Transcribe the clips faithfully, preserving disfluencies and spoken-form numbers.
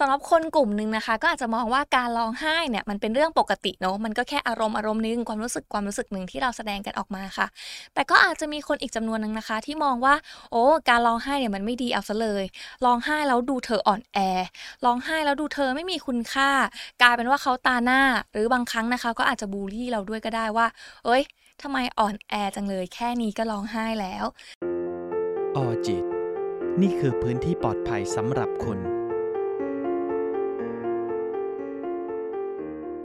สำหรับคนกลุ่มหนึ่งนะคะก็อาจจะมองว่าการร้องไห้เนี่ยมันเป็นเรื่องปกติเนาะมันก็แค่อารมณ์อารมณ์นึงความรู้สึกความรู้สึกหนึ่งที่เราแสดงกันออกมาค่ะแต่ก็อาจจะมีคนอีกจำนวนหนึ่งนะคะที่มองว่าโอ้การร้องไห้เนี่ยมันไม่ดีเอาซะเลยร้องไห้แล้วดูเธออ่อนแอร้องไห้แล้วดูเธอไม่มีคุณค่ากลายเป็นว่าเขาตาหน้าหรือบางครั้งนะคะก็อาจจะบูลลี่เราด้วยก็ได้ว่าเอ้ยทำไมอ่อนแอจังเลยแค่นี้ก็ร้องไห้แล้วออจิตนี่คือพื้นที่ปลอดภัยสำหรับคุณ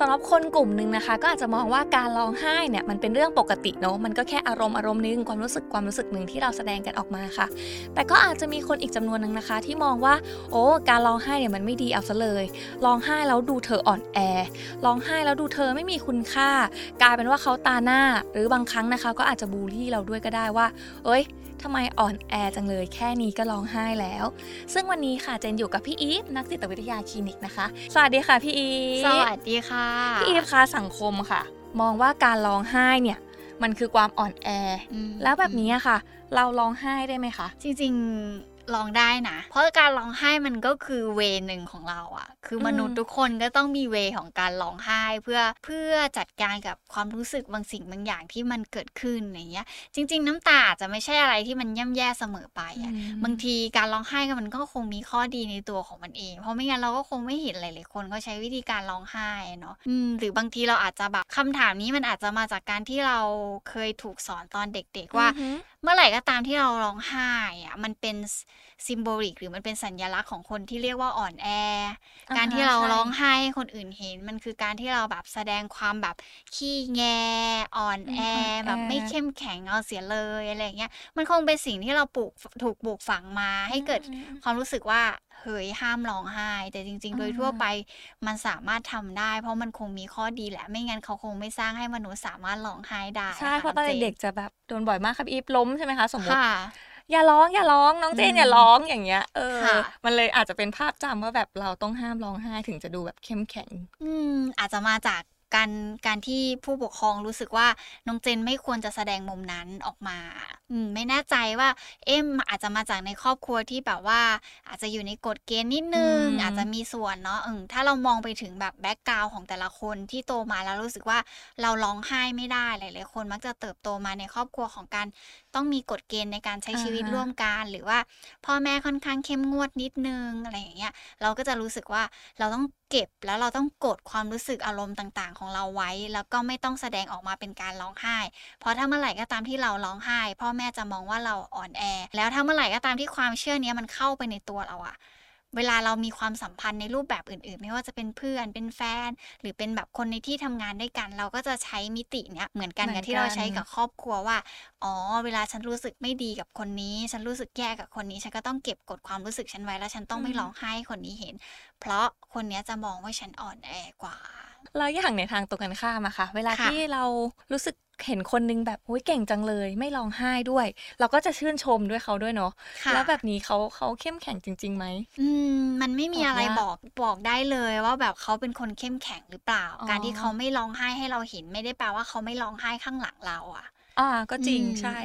สำหรับคนกลุ่มหนึ่งนะคะก็อาจจะมองว่าการร้องไห้เนี่ยมันเป็นเรื่องปกติเนาะมันก็แค่อารมณ์อารมณ์นึงความรู้สึกความรู้สึกหนึ่งที่เราแสดงกันออกมาค่ะแต่ก็อาจจะมีคนอีกจำนวนหนึ่งนะคะที่มองว่าโอ้การร้องไห้เนี่ยมันไม่ดีเอาซะเลยร้องไห้แล้วดูเธออ่อนแอร้องไห้แล้วดูเธอไม่มีคุณค่ากลายเป็นว่าเขาตาหน้าหรือบางครั้งนะคะก็อาจจะบูลลี่เราด้วยก็ได้ว่าเอ้ยทำไมอ่อนแอจังเลยแค่นี้ก็ร้องไห้แล้วซึ่งวันนี้ค่ะเจนอยู่กับพี่อีฟนักจิตวิทยาคลินิกนะคะสวัสดีค่ะพี่อีฟสวัสดีค่ะพี่อีฟคะสังคมค่ะมองว่าการร้องไห้เนี่ยมันคือความอ่อนแอแล้วแบบนี้ค่ะเราร้องไห้ได้ไหมคะจริงๆร้องได้นะเพราะการร้องไห้มันก็คือเวนึงของเราอะคือมนุษย์ทุกคนก็ต้องมีเวของการร้องไห้เพื่อเพื่อจัดการกับความรู้สึกบางสิ่งบางอย่างที่มันเกิดขึ้นอย่างเงี้ยจริงๆน้ำตาจะไม่ใช่อะไรที่มันย่ำแย่เสมอไปอะบางทีการร้องไห้ก็มันก็คงมีข้อดีในตัวของมันเองเพราะไม่งั้นเราก็คงไม่เห็นหลายๆคนก็ใช้วิธีการร้องไห้เนาะหรือบางทีเราอาจจะแบบคำถามนี้มันอาจจะมาจากการที่เราเคยถูกสอนตอนเด็กๆว่าเมื่อไหร่ก็ตามที่เราร้องไห้อะมันเป็นซิมโบลิกหรือมันเป็นสัญลักษณ์ของคนที่เรียกว่าอ่อนแอ uh-huh, การที่เราร้องไห้คนอื่นเห็นมันคือการที่เราแบบแสดงความแบบขี้แงอ่อนแอแบบไม่เข้มแข็งเอาเสียเลยอะไรเงี้ยมันคงเป็นสิ่งที่เราปลูกถูกปลูกฝังมาให้เกิดความรู้สึกว่าเฮ้ยห้ามร้องไห้แต่จริงๆโดยทั่วไปมันสามารถทำได้เพราะมันคงมีข้อดีแหละไม่งั้นเขาคงไม่สร้างให้มนุษย์สามารถร้องไห้ได้ใช่เพราะตอนเด็กจะแบบโดนบ่อยมากครับอีฟล้มใช่ไหมคะสมมติอย่าร้องอย่าร้องน้องเจนอย่าร้องอย่างเงี้ยเออมันเลยอาจจะเป็นภาพจำว่าแบบเราต้องห้ามร้องไห้ถึงจะดูแบบเข้มแข็งอืมอาจจะมาจากการการที่ผู้ปกครองรู้สึกว่าน้องเจนไม่ควรจะแสดงมุมนั้นออกมาอืมไม่แน่ใจว่าเอ็มอาจจะมาจากในครอบครัวที่แบบว่าอาจจะอยู่ในกฎเกณฑ์นิดนึง อ, อาจจะมีส่วนเนาะเออถ้าเรามองไปถึงแบบแบ็คกราวด์ของแต่ละคนที่โตมาแล้วรู้สึกว่าเราร้องไห้ไม่ได้หลายๆคนมักจะเติบโตมาในครอบครัวของการต้องมีกฎเกณฑ์ในการใช้ชีวิตร่วมกันหรือว่าพ่อแม่ค่อนข้างเข้มงวดนิดนึงอะไรอย่างเงี้ยเราก็จะรู้สึกว่าเราต้องเก็บแล้วเราต้องกดความรู้สึกอารมณ์ต่างๆของเราไว้แล้วก็ไม่ต้องแสดงออกมาเป็นการร้องไห้เพราะถ้าเมื่อไหร่ก็ตามที่เราร้องไห้พ่อแม่จะมองว่าเราอ่อนแอแล้วถ้าเมื่อไหร่ก็ตามที่ความเชื่อนี้มันเข้าไปในตัวเราอะเวลาเรามีความสัมพันธ์ในรูปแบบอื่นๆไม่ว่าจะเป็นเพื่อนเป็นแฟนหรือเป็นแบบคนในที่ทำงานด้วยกันเราก็จะใช้มิติเนี้ยเหมือนกันกับที่เราใช้กับครอบครัวว่าอ๋อเวลาฉันรู้สึกไม่ดีกับคนนี้ฉันรู้สึกแย่กับคนนี้ฉันก็ต้องเก็บกดความรู้สึกฉันไว้แล้วฉันต้องไม่ร้องไห้คนนี้เห็นเพราะคนนี้จะมองว่าฉันอ่อนแอกว่าเราอย่างในทางตรงกันข้ามอะค่ะเวลาที่เรารู้สึกเห็นคนนึงแบบโอ้ยเก่งจังเลยไม่ร้องไห้ด้วยเราก็จะชื่นชมด้วยเขาด้วยเนาะแล้วแบบนี้เขาเขาเข้มแข็งจริงๆไหมอืมมันไม่มีอะไรบอกบอกได้เลยว่าแบบเขาเป็นคนเข้มแข็งหรือเปล่าการที่เขาไม่ร้องไห้ให้เราเห็นไม่ได้แปลว่าเขาไม่ร้องไห้ข้างหลังเราอะอ่าก็จริงใช่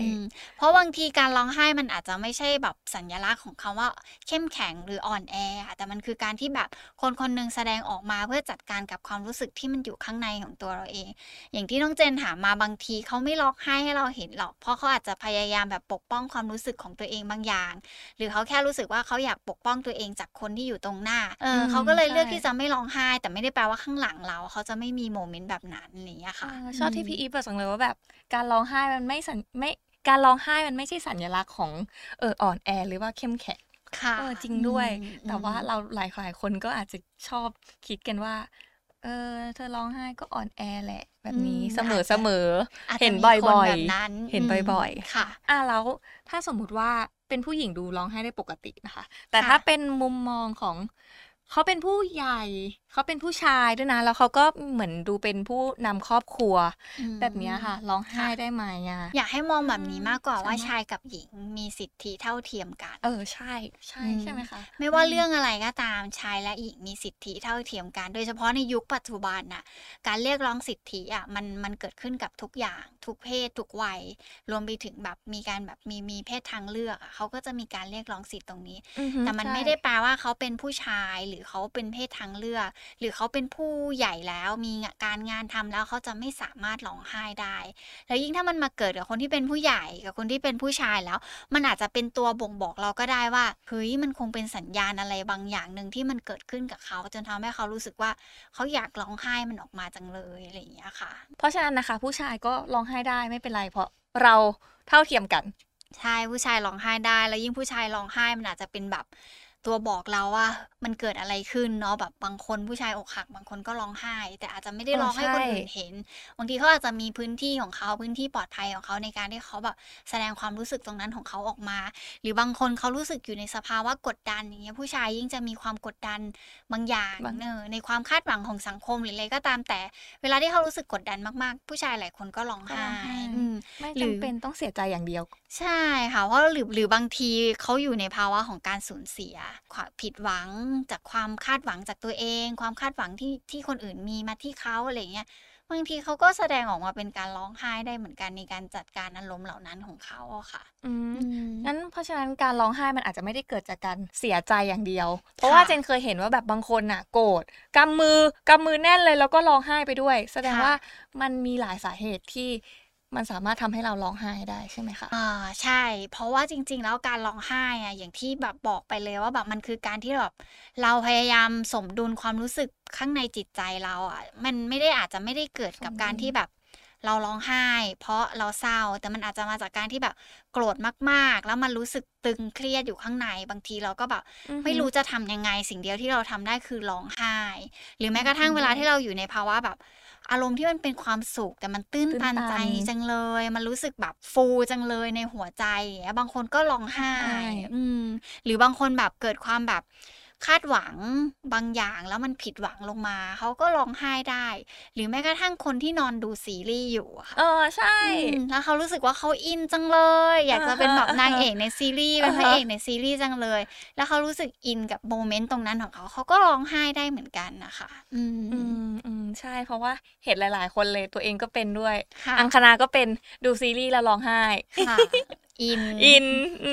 เพราะบางทีการร้องไห้มันอาจจะไม่ใช่แบบสัญลักษณ์ของคำว่าเข้มแข็งหรืออ่อนแอแต่มันคือการที่แบบคนคนนึงแสดงออกมาเพื่อจัดการกับความรู้สึกที่มันอยู่ข้างในของตัวเราเองอย่างที่น้องเจนถามมาบางทีเขาไม่ร้องไห้ให้เราเห็นหรอกเพราะเขาอาจจะพยายามแบบปกป้องความรู้สึกของตัวเองบางอย่างหรือเขาแค่รู้สึกว่าเขาอยากปกป้องตัวเองจากคนที่อยู่ตรงหน้าเออเขาก็เลยเลือกที่จะไม่ร้องไห้แต่ไม่ได้แปลว่าข้างหลังเราเขาจะไม่มีโมเมนต์แบบนั้นนี่ค่ะชอบที่พี่อีฟบอกจังเลยว่าแบบการร้องไห้มันไม่สัญไม่การร้องไห้มันไม่ใช่สัญลักษณ์ของเอออ่อนแอหรือว่าเข้มแข็งค่ะจริงด้วยแต่ว่าเราหลายหลายคนก็อาจจะชอบคิดกันว่าเออเธอร้องไห้ก็อ่อนแอแหละแบบนี้เสมอเสมอเห็นบ่อยๆเห็นบ่อยๆค่ะอ่ะแล้วถ้าสมมุติว่าเป็นผู้หญิงดูร้องไห้ได้ปกตินะคะแต่ถ้าเป็นมุมมองของเขาเป็นผู้ใหญ่เขาเป็นผู้ชายด้วยนะแล้วเขาก็เหมือนดูเป็นผู้นำครอบครัวแบบนี้ค่ะร้องไห้ได้ไหมอ่ะอยากให้มองแบบนี้มากกว่าว่าชายกับหญิงมีสิทธิเท่าเทียมกันเออใช่ใช่ใช่ไหมคะไม่ว่าเรื่องอะไรก็ตามชายและหญิงมีสิทธิเท่าเทียมกันโดยเฉพาะในยุคปัจจุบันน่ะการเรียกร้องสิทธิอ่ะมันมันเกิดขึ้นกับทุกอย่างทุกเพศทุกวัยรวมไปถึงแบบมีการแบบมีมีเพศทางเลือกเขาก็จะมีการเรียกร้องสิทธิตรงนี้แต่มันไม่ได้แปลว่าเขาเป็นผู้ชาย รือเขาเป็นเพศทางเลือกหรือเขาเป็นผู้ใหญ่แล้วมีการงานทำแล้วเขาจะไม่สามารถร้องไห้ได้แล้วยิ่งถ้ามันมาเกิดกับคนที่เป็นผู้ใหญ่กับคนที่เป็นผู้ชายแล้วมันอาจจะเป็นตัวบ่งบอกเราก็ได้ว่าเฮ้ยมันคงเป็นสัญญาณอะไรบางอย่างหนึ่งที่มันเกิดขึ้นกับเขาจนทำให้เขารู้สึกว่าเขาอยากร้องไห้มันออกมาจังเลยอะไรอย่างเงี้ยค่ะเพราะฉะนั้นนะคะผู้ชายก็ร้องไห้ได้ไม่เป็นไรเพราะเราเท่าเทียมกันใช่ผู้ชายร้องไห้ได้แล้วยิ่งผู้ชายร้องไห้มันอาจจะเป็นแบบตัวบอกเราว่ามันเกิดอะไรขึ้นเนาะแบบบางคนผู้ชายอกหักบางคนก็ร้องไห้แต่อาจจะไม่ได้ร้องให้คนอื่นเห็นบางทีเขาอาจจะมีพื้นที่ของเขาพื้นที่ปลอดภัยของเขาในการที่เขาแบบแสดงความรู้สึกตรงนั้นของเขาออกมาหรือบางคนเขารู้สึกอยู่ในสภาวะกดดันอย่างเงี้ยผู้ชายยิ่งจะมีความกดดันบางอย่างเนอในความคาดหวังของสังคมหรืออะไรก็ตามแต่เวลาที่เขารู้สึกกดดันมากๆผู้ชายหลายคนก็ร้องไห้ไม่จำเป็นต้องเสียใจอย่างเดียวใช่ค่ะเพราะหรือหรือบางทีเขาอยู่ในภาวะของการสูญเสียความผิดหวังจากความคาดหวังจากตัวเองความคาดหวังที่ที่คนอื่นมีมาที่เขาอะไรเงี้ยบางทีเขาก็แสดงออกมาเป็นการร้องไห้ได้เหมือนกันในการจัดการอารมณ์เหล่านั้นของเขาค่ะอืมงั้นเพราะฉะนั้นการร้องไห้มันอาจจะไม่ได้เกิดจากการเสียใจอย่างเดียวเพราะว่าเจนเคยเห็นว่าแบบบางคนน่ะโกรธกำมือกำมือแน่นเลยแล้วก็ร้องไห้ไปด้วยแสดงว่ามันมีหลายสาเหตุที่มันสามารถทำให้เราร้องไห้ได้ใช่ไหมคะอ่าใช่เพราะว่าจริงๆแล้วการร้องไห้อะอย่างที่แบบบอกไปเลยว่าแบบมันคือการที่แบบเราพยายามสมดุลความรู้สึกข้างในจิตใจเราอ่ะมันไม่ได้อาจจะไม่ได้เกิดกับการที่แบบเราร้องไห้เพราะเราเศร้าแต่มันอาจจะมาจากการที่แบบโกรธมากๆแล้วมันรู้สึกตึงเครียดอยู่ข้างในบางทีเราก็แบบไม่รู้จะทำยังไงสิ่งเดียวที่เราทำได้คือร้องไห้หรือแม้กระทั่งเวลาที่เราอยู่ในภาวะแบบอารมณ์ที่มันเป็นความสุขแต่มันตื้นตันใจจังเลยมันรู้สึกแบบฟูจังเลยในหัวใจบางคนก็ร้องไห้หรือบางคนแบบเกิดความแบบคาดหวังบางอย่างแล้วมันผิดหวังลงมาเขาก็ร้องไห้ได้หรือแม้กระทั่งคนที่นอนดูซีรีส์อยู่ค่ะเออใช่แล้วเขารู้สึกว่าเขาอินจังเลยอยากจะเป็นแบบนางเอกในซีรีส์เป็นพระเอกในซีรีส์จังเลยแล้วเขารู้สึกอินกับโมเมนต์ตรงนั้นของเขาเขาก็ร้องไห้ได้เหมือนกันนะคะอืมอืมใช่เพราะว่าเห็นหลายๆคนเลยตัวเองก็เป็นด้วยอังคณาก็เป็นดูซีรีส์แล้วร้องไห้อินอิน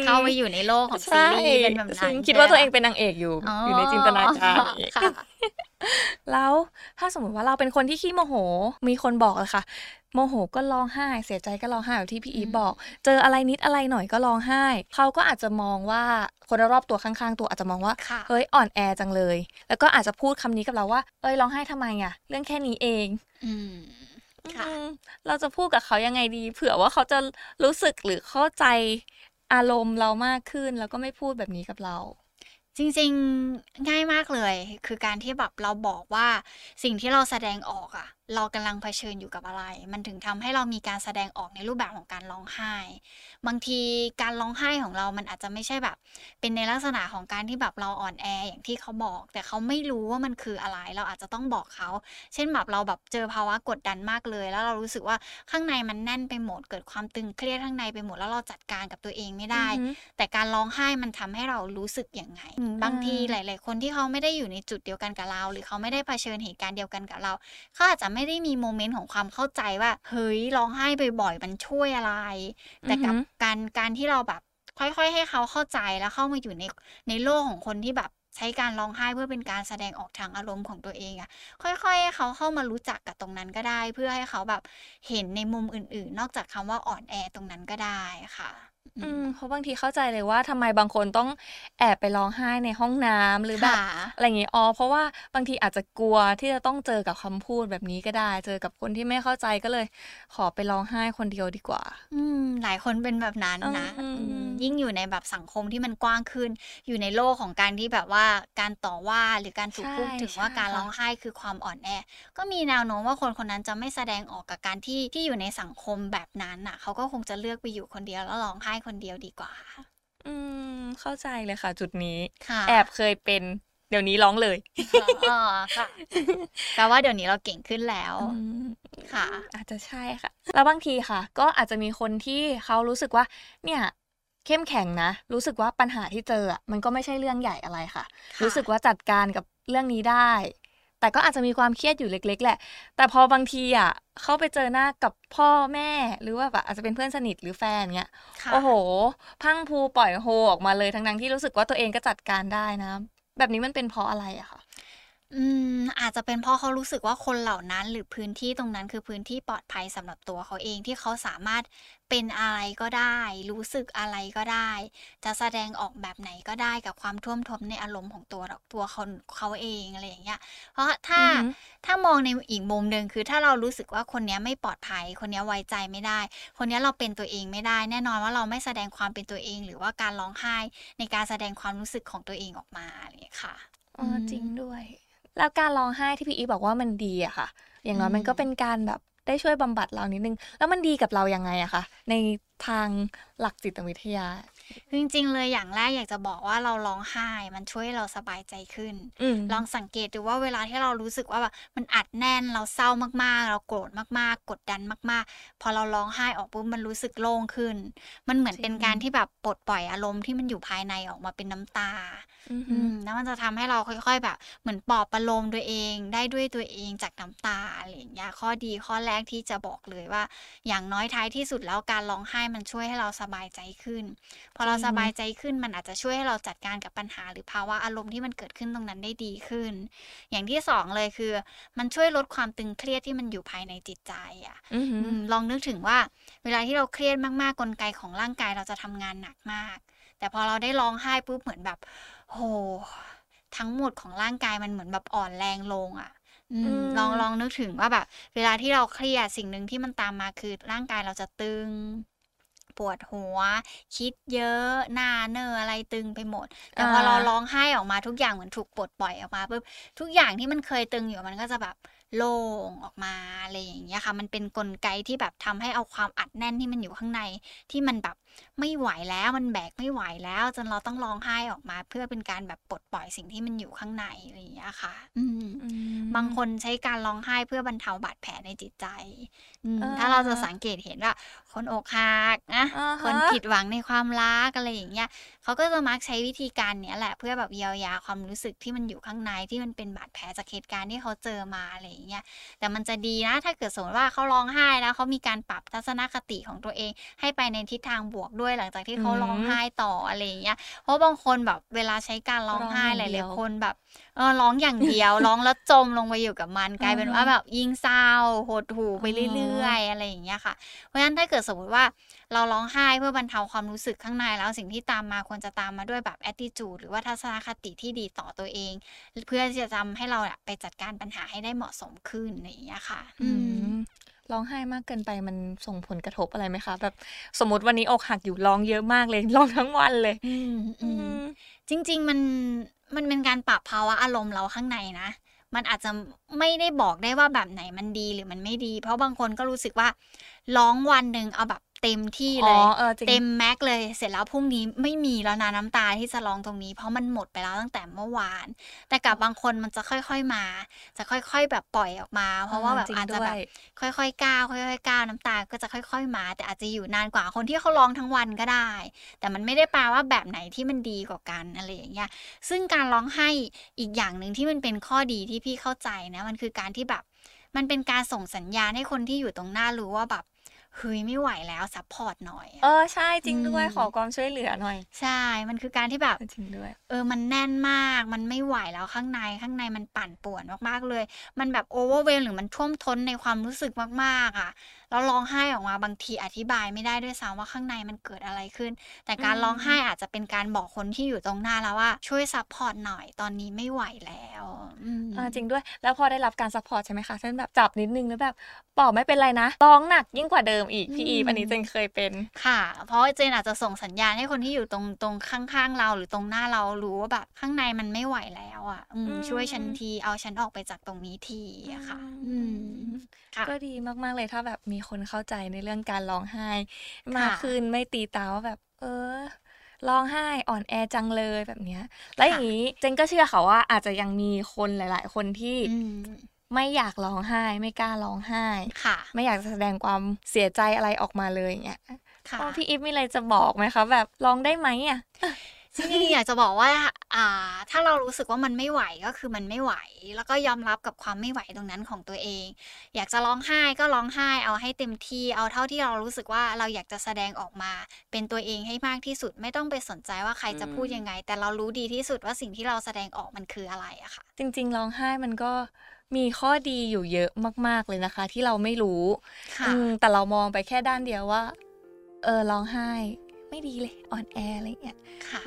เข้าไปอยู่ในโลกของซีรีส์เป็นแบบนั้นคิดว่าตัวเองเป็นนางเอกอยู่อยู่ในจินตนาการแล้วถ้าสมมติว่าเราเป็นคนที่ขี้โมโหมีคนบอกเลยค่ะโมโหก็ร้องไห้เสียใจก็ร้องไห้แบบที่พี่อีฟบอกเจออะไรนิดอะไรหน่อยก็ร้องไห้เขาก็อาจจะมองว่าคนรอบตัวข้างๆตัวอาจจะมองว่าเฮ้ยอ่อนแอจังเลยแล้วก็อาจจะพูดคำนี้กับเราว่าเอ้ยร้องไห้ทำไมอ่ะเรื่องแค่นี้เองอืมเราจะพูดกับเขายังไงดีเผื่อว่าเขาจะรู้สึกหรือเข้าใจอารมณ์เรามากขึ้นแล้วก็ไม่พูดแบบนี้กับเราจริงๆง่ายมากเลยคือการที่แบบเราบอกว่าสิ่งที่เราแสดงออกอะเรากำลังเผชิญอยู่กับอะไรมันถึงทำให้เรามีการแสดงออกในรูปแบบของการร้องไห้บางทีการร้องไห้ของเรามันอาจจะไม่ใช่แบบเป็นในลักษณะของการที่แบบเราอ่อนแออย่างที่เขาบอกแต่เขาไม่รู้ว่ามันคืออะไรเราอาจจะต้องบอกเขาเช่นแบบเราแบบเจอภาวะกดดันมากเลยแล้วเรารู้สึกว่าข้างในมันแน่นไปหมดเกิดความตึงเครียดข้างในไปหมดแล้วเราจัดการกับตัวเองไม่ได้ mm-hmm. แต่การร้องไห้มันทำให้เรารู้สึกอย่างไง mm-hmm. บางทีหลายๆคนที่เขาไม่ได้อยู่ในจุดเดียวกันกับเราหรือเขาไม่ได้เผชิญเหตุการณ์เดียวกันกับเราเขาอาจจะไม่ได้มีโมเมนต์ของความเข้าใจว่าเฮ้ยร้องไห้บ่อยๆมันช่วยอะไรแต่กับการการที่เราแบบค่อยๆให้เขาเข้าใจแล้วเข้ามาอยู่ในในโลกของคนที่แบบใช้การร้องไห้เพื่อเป็นการแสดงออกทางอารมณ์ของตัวเองอะค่อยๆให้เขาเข้ามารู้จักกับตรงนั้นก็ได้เพื่อให้เขาแบบเห็นในมุมอื่นๆนอกจากคำว่าอ่อนแอตรงนั้นก็ได้ค่ะอืมเพราะบางทีเข้าใจเลยว่าทำไมบางคนต้องแอบไปร้องไห้ในห้องน้ำหรือแบบอะไรอย่างงี้อ๋อเพราะว่าบางทีอาจจะกลัวที่จะต้องเจอกับคำพูดแบบนี้ก็ได้เจอกับคนที่ไม่เข้าใจก็เลยขอไปร้องไห้คนเดียวดีกว่าอืมหลายคนเป็นแบบนั้นนะยิ่งอยู่ในแบบสังคมที่มันกว้างขึ้นอยู่ในโลกของการที่แบบว่าการต่อว่าหรือการถูกพูดถึงว่าการร้องไห้คือความอ่อนแอก็มีแนวโน้มว่าคนคนนั้นจะไม่แสดงออกกับการที่ที่อยู่ในสังคมแบบนั้นน่ะเขาก็คงจะเลือกไปอยู่คนเดียวแล้วร้องไห้คนเดียวดีกว่าอืมเข้าใจเลยค่ะจุดนี้แอบเคยเป็นเดี๋ยวนี้ร้องเลยอ๋อค่ะแต่ว่าเดี๋ยวนี้เราเก่งขึ้นแล้วค่ะอาจจะใช่ค่ะแล้วบางทีค่ะก็อาจจะมีคนที่เขารู้สึกว่าเนี่ยเข้มแข็งนะรู้สึกว่าปัญหาที่เจอมันก็ไม่ใช่เรื่องใหญ่อะไรค่ะรู้สึกว่าจัดการกับเรื่องนี้ได้แต่ก็อาจจะมีความเครียดอยู่เล็กๆแหละแต่พอบางทีอ่ะเขาไปเจอหน้ากับพ่อแม่หรือว่าแบบอาจจะเป็นเพื่อนสนิทหรือแฟนเงี้ยโอ้โหพังพูปล่อยโฮออกมาเลยทั้งๆที่รู้สึกว่าตัวเองก็จัดการได้นะ แบบนี้มันเป็นเพราะอะไรอะคะอืมอาจจะเป็นเพราะเขารู้สึกว่าคนเหล่านั้นหรือพื้นที่ตรงนั้นคือพื้นที่ปลอดภัยสำหรับตัวเขาเองที่เขาสามารถเป็นอะไรก็ได้รู้สึกอะไรก็ได้จะแสดงออกแบบไหนก็ได้กับความท่วมท้นในอารมณ์ของตัวตัวเขาเขาเองอะไรอย่างเงี้ยเพราะถ้า mm hmm. ถ้ามองในอีกมุมหนึ่งคือถ้าเรารู้สึกว่าคนนี้ไม่ปลอดภัยคนนี้ไว้ใจไม่ได้คนนี้เราเป็นตัวเองไม่ได้แน่นอนว่าเราไม่แสดงความเป็นตัวเองหรือว่าการร้องไห้ในการแสดงความรู้สึกของตัวเองออกมาอะไรอย่างเงี้ยค่ะอ๋อจริงด้วยแล้วการร้องไห้ที่พี่อีบอกว่ามันดีอะค่ะอย่างน้อยมันก็เป็นการแบบได้ช่วยบำบัดเรานิดนึงแล้วมันดีกับเรายังไงอะคะในทางหลักจิตวิทยาจริงๆเลยอย่างแรกอยากจะบอกว่าเราร้องไห้มันช่วยเราสบายใจขึ้นลองสังเกตดูว่าเวลาที่เรารู้สึกว่าแบบมันอัดแน่นเราเศร้ามากๆเราโกรธมากๆกดดันมากๆพอเราร้องไห้ออกปุ๊บมันรู้สึกโล่งขึ้นมันเหมือนเป็นการที่แบบปลดปล่อยอารมณ์ที่มันอยู่ภายในออกมาเป็นน้ำตาแล้วมันจะทำให้เราค่อยๆแบบเหมือนปลอบประโลมตัวเองได้ด้วยตัวเองจากน้ำตาอะไรอย่างเงี้ยข้อดีข้อแรกที่จะบอกเลยว่าอย่างน้อยท้ายที่สุดแล้วการร้องไห้มันช่วยให้เราสบายใจขึ้นพอเราสบายใจขึ้นมันอาจจะช่วยให้เราจัดการกับปัญหาหรือภาวะอารมณ์ที่มันเกิดขึ้นตรงนั้นได้ดีขึ้นอย่างที่สองเลยคือมันช่วยลดความตึงเครียดที่มันอยู่ภายในจิตใจอ่ะลองนึกถึงว่าเวลาที่เราเครียดมากๆกลไกของร่างกายเราจะทำงานหนักมากแต่พอเราได้ร้องไห้ปุ๊บเหมือนแบบโหทั้งหมดของร่างกายมันเหมือนแบบอ่อนแรงลงอ่ะลองลองนึกถึงว่าแบบเวลาที่เราเครียดสิ่งหนึ่งที่มันตามมาคือร่างกายเราจะตึงปวดหัวคิดเยอะหน้าเนออะไรตึงไปหมดแต่พอเราร้องไห้ออกมาทุกอย่างเหมือนถูกปลดปล่อยออกมาปุ๊บทุกอย่างที่มันเคยตึงอยู่มันก็จะแบบโล่งออกมาอะไรอย่างเงี้ยค่ะมันเป็นกลไกที่แบบทำให้เอาความอัดแน่นที่มันอยู่ข้างในที่มันแบบไม่ไหวแล้วมันแบกไม่ไหวแล้วจนเราต้องร้องไห้ออกมาเพื่อเป็นการแบบปลดปล่อยสิ่งที่มันอยู่ข้างในอะไรอย่างเงี้ยค่ะอืมบางคนใช้การร้องไห้เพื่อบรรเทาบาดแผลในจิตใจถ้าเราจะสังเกตเห็นว่าคนอกหักนะคนผิดหวังในความรักอะไรอย่างเงี้ยเขาก็จะมักใช้วิธีการเนี้ยแหละเพื่อแบบเยียวยาความรู้สึกที่มันอยู่ข้างในที่มันเป็นบาดแผลจากเหตุการณ์ที่เขาเจอมาอะไรอย่างเงี้ยแต่มันจะดีนะถ้าเกิดสมมติว่าเขาร้องไห้แล้วเขามีการปรับทัศนคติของตัวเองให้ไปในทิศทางบวกด้วยหลังจากที่เขาร้องไห้ต่ออะไรอย่างเงี้ยเพราะบางคนแบบเวลาใช้การร้องไห้หลายๆคนแบบเออร้องอย่างเดียวร้องแล้วจมลงไปอยู่กับมันกลายเป็นว่าแบบยิ่งเศร้าหดหู่ไปเรื่อยๆอะไรอย่างเงี้ยค่ะเพราะฉะนั้นถ้าเกิดสมมติว่าเราร้องไห้เพื่อบรรเทาความรู้สึกข้างในแล้วสิ่งที่ตามมาควรจะตามมาด้วยแบบแอตติจูดหรือว่าทัศนคติที่ดีต่อตัวเองเพื่อจะทำให้เราไปจัดการปัญหาให้ได้เหมาะสมขึ้นอะไรอย่างเงี้ยค่ะร้องไห้มากเกินไปมันส่งผลกระทบอะไรไหมคะแบบสมมติวันนี้อกหักอยู่ร้องเยอะมากเลยร้องทั้งวันเลยจริงๆมันมันเป็นการปรับภาวะอารมณ์เราข้างในนะมันอาจจะไม่ได้บอกได้ว่าแบบไหนมันดีหรือมันไม่ดีเพราะบางคนก็รู้สึกว่าร้องวันหนึ่งเอาแบบเต็มที่เลยเต็มแม็กเลยเสร็จแล้วพรุ่งนี้ไม่มีแล้วนะน้ำตาที่จะร้องตรงนี้เพราะมันหมดไปแล้วตั้งแต่เมื่อวานแต่กับบางคนมันจะค่อยๆมาจะค่อยๆแบบปล่อยออกมาเพราะว่าแบบอาจจะแบบค่อยๆก้าวค่อยๆก้าวน้ำตาก็จะค่อยๆมาแต่อาจจะอยู่นานกว่าคนที่เขาร้องทั้งวันก็ได้แต่มันไม่ได้แปลว่าแบบไหนที่มันดีกว่ากันอะไรอย่างเงี้ยซึ่งการร้องไห้อีกอย่างหนึ่งที่มันเป็นข้อดีที่พี่เข้าใจนะมันคือการที่แบบมันเป็นการส่งสัญญาณให้คนที่อยู่ตรงหน้ารู้ว่าแบบเฮ้ยไม่ไหวแล้วซัพพอร์ตหน่อยเออใช่จริงด้วยขอความช่วยเหลือหน่อยใช่มันคือการที่แบบจริงด้วยเออมันแน่นมากมันไม่ไหวแล้วข้างในข้างในมันปั่นป่วนมากๆเลยมันแบบโอเวอร์เวลหรือมันท่วมท้นในความรู้สึกมากๆอ่ะแล้วร้องไห้ออกมาบางทีอธิบายไม่ได้ด้วยซ้ำว่าข้างในมันเกิดอะไรขึ้นแต่การร้องไห้อาจจะเป็นการบอกคนที่อยู่ตรงหน้าแล้วว่าช่วยซัพพอร์ตหน่อยตอนนี้ไม่ไหวแล้วอ่าจริงด้วยแล้วพอได้รับการซัพพอร์ตใช่ไหมคะเช่นแบบจับนิดนึงแล้วแบบบอกไม่เป็นไรนะร้องหนักยิ่งกว่าเดิมอีกพี่อีฟอันนี้เจนเคยเป็นค่ะเพราะเจนอาจจะส่งสัญญาณให้คนที่อยู่ตรงตรงข้างๆเราหรือตรงหน้าเรารู้ว่าแบบข้างในมันไม่ไหวแล้วอ่ะช่วยฉันทีเอาฉันออกไปจากตรงนี้ทีค่ะก็ดีมากๆเลยถ้าแบบมีคนเข้าใจในเรื่องการร้องไห้มากขึ้นไม่ตีตาว่าแบบเออร้องไห้อ่อนแอจังเลยแบบเนี้ยแล้วอย่างนี้เจนก็เชื่อเขาว่าอาจจะยังมีคนหลายๆคนที่ไม่อยากร้องไห้ไม่กล้าร้องไห้ค่ะไม่อยากแสดงความเสียใจอะไรออกมาเลยอย่างเงี้ยพี่อีฟมีอะไรจะบอกไหมคะแบบร้องได้ไหมอ่ะ ที่นี่อยากจะบอกว่าอ่าถ้าเรารู้สึกว่ามันไม่ไหวก็คือมันไม่ไหวแล้วก็ยอมรับกับความไม่ไหวตรงนั้นของตัวเองอยากจะร้องไห้ก็ร้องไห้เอาให้เต็มที่เอาเท่าที่เรารู้สึกว่าเราอยากจะแสดงออกมาเป็นตัวเองให้มากที่สุดไม่ต้องไปสนใจว่าใครจะพูดยังไงแต่เรารู้ดีที่สุดว่าสิ่งที่เราแสดงออกมันคืออะไรอะค่ะจริงๆร้องไห้มันก็มีข้อดีอยู่เยอะมากๆเลยนะคะที่เราไม่รู้แต่เรามองไปแค่ด้านเดียวว่าเออร้องไห้ไม่ดีเลยอ่อนแออะไรอย่างเงี้ยค่ะ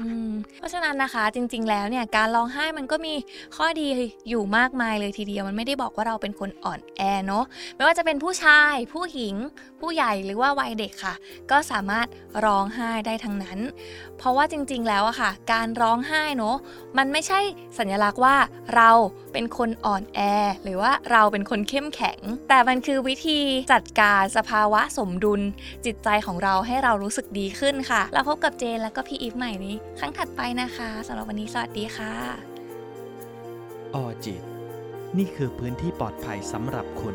เพราะฉะนั้นนะคะจริงๆแล้วเนี่ยการร้องไห้มันก็มีข้อดีอยู่มากมายเลยทีเดียวมันไม่ได้บอกว่าเราเป็นคนอ่อนแอเนาะไม่ว่าจะเป็นผู้ชายผู้หญิงผู้ใหญ่หรือว่าวัยเด็กค่ะก็สามารถร้องไห้ได้ทั้งนั้นเพราะว่าจริงๆแล้วอะค่ะการร้องไห้เนาะมันไม่ใช่สัญลักษณ์ว่าเราเป็นคนอ่อนแอหรือว่าเราเป็นคนเข้มแข็งแต่มันคือวิธีจัดการสภาวะสมดุลจิตใจของเราให้เรารู้สึกดีขึ้นค่ะเราพบกับเจนแล้วก็พี่อีฟใหม่นี้ครั้งถัดไปนะคะสำหรับวันนี้สวัสดีค่ะออจิตนี่คือพื้นที่ปลอดภัยสำหรับคุณ